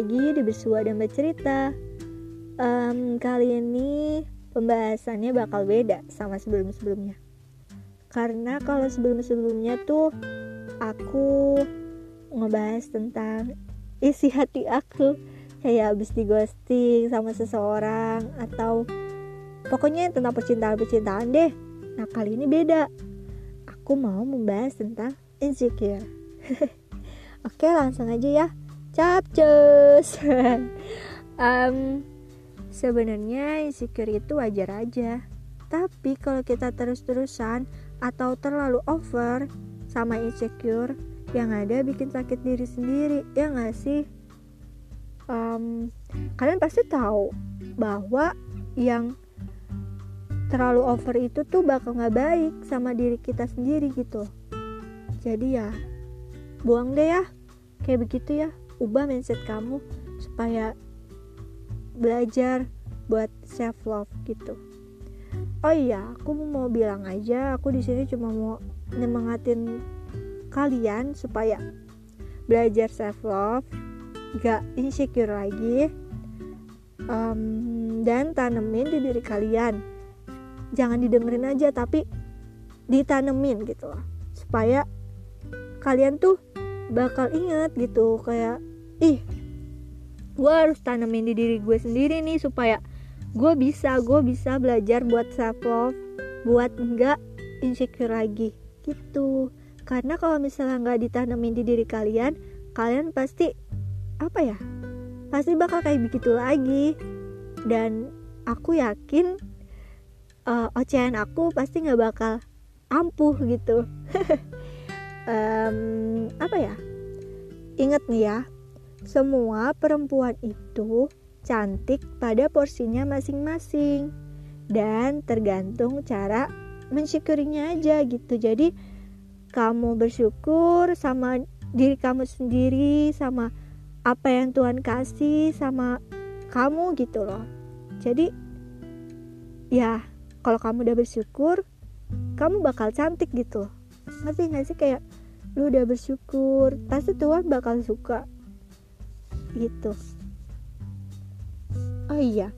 lagi di Bersua dan Bercerita. Kali ini pembahasannya bakal beda sama sebelum-sebelumnya. Karena kalau sebelum-sebelumnya tuh aku ngebahas tentang isi hati aku, kayak abis di ghosting sama seseorang atau pokoknya tentang percintaan-percintaan deh. Nah, kali ini beda. Aku mau membahas tentang insecure. Oke, langsung aja ya. Capcus. Sebenarnya insecure itu wajar aja. Tapi kalau kita terus-terusan atau terlalu over sama insecure, yang ada bikin sakit diri sendiri, ya nggak sih? Kalian pasti tahu bahwa yang terlalu over itu tuh bakal nggak baik sama diri kita sendiri gitu. Jadi ya, buang deh ya, kayak begitu ya. Ubah mindset kamu supaya belajar buat self love gitu. Oh iya, aku mau bilang aja, aku di sini cuma mau nyemangatin kalian supaya belajar self love, gak insecure lagi, dan tanemin di diri kalian. Jangan didengerin aja, tapi ditanemin gitu loh, supaya kalian tuh bakal inget gitu, kayak gue harus tanemin di diri gue sendiri nih supaya gue bisa belajar buat self love, buat nggak insecure lagi gitu. Karena kalau misalnya nggak ditanemin di diri kalian pasti pasti bakal kayak begitu lagi. Dan aku yakin ocehan aku pasti nggak bakal ampuh gitu. Ingat nih ya, semua perempuan itu cantik pada porsinya masing-masing dan tergantung cara mensyukurinya aja gitu. Jadi kamu bersyukur sama diri kamu sendiri, sama apa yang Tuhan kasih sama kamu gitu loh. Jadi ya, kalau kamu udah bersyukur, kamu bakal cantik gitu loh. Ngerti gak sih? Kayak lu udah bersyukur, pasti Tuhan bakal suka gitu. Oh iya,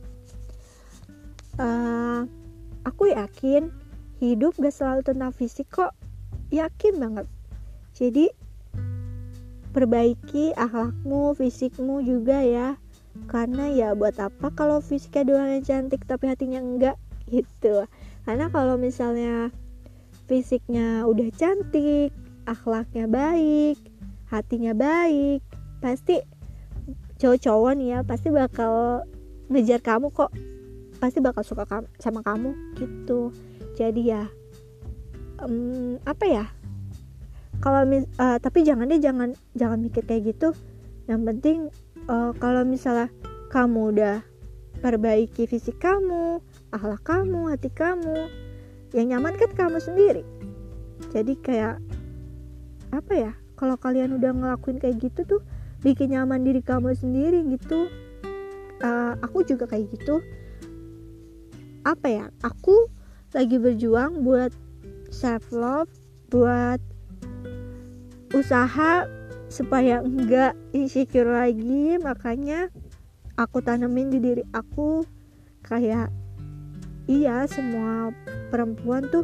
aku yakin hidup gak selalu tentang fisik kok, yakin banget. Jadi perbaiki akhlakmu, fisikmu juga ya, karena ya buat apa kalau fisiknya doang yang cantik tapi hatinya enggak gitu. Karena kalau misalnya fisiknya udah cantik, akhlaknya baik, hatinya baik, pasti cowok-cowok nih ya pasti bakal ngejar kamu kok, pasti bakal suka sama kamu gitu. Jadi ya kalau tapi jangan mikir kayak gitu. Yang penting kalau misalnya kamu udah perbaiki fisik kamu, akhlak kamu, hati kamu, yang nyaman kan kamu sendiri. Jadi kayak kalau kalian udah ngelakuin kayak gitu tuh bikin nyaman diri kamu sendiri gitu. Aku juga kayak gitu. Aku lagi berjuang buat self love, buat usaha supaya enggak insecure lagi. Makanya aku tanemin di diri aku kayak semua perempuan tuh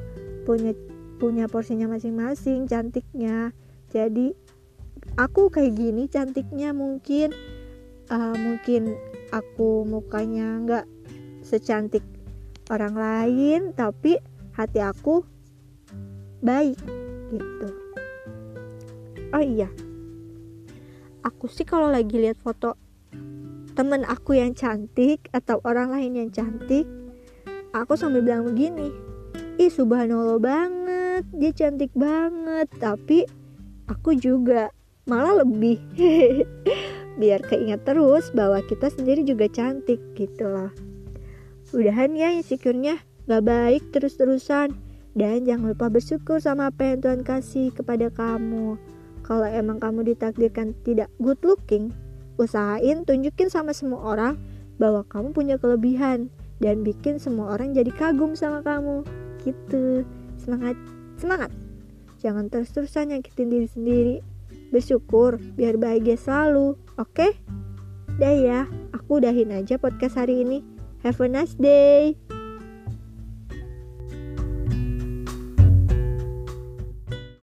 punya porsinya masing-masing cantiknya. Jadi aku kayak gini cantiknya, mungkin aku mukanya nggak secantik orang lain, tapi hati aku baik gitu. Oh iya, aku sih kalau lagi lihat foto temen aku yang cantik atau orang lain yang cantik, aku sambil bilang begini, subhanallah banget, dia cantik banget, tapi aku juga malah lebih. Biar keinget terus bahwa kita sendiri juga cantik gitu loh. Mudahan ya insecure-nya gak baik terus-terusan. Dan jangan lupa bersyukur sama apa yang Tuhan kasih kepada kamu. Kalau emang kamu ditakdirkan tidak good looking, usahain tunjukin sama semua orang bahwa kamu punya kelebihan dan bikin semua orang jadi kagum sama kamu gitu. Semangat. Jangan terus-terusan nyakitin diri sendiri. Bersyukur biar bahagia selalu. Oke? Dah ya, aku udahin aja podcast hari ini. Have a nice day.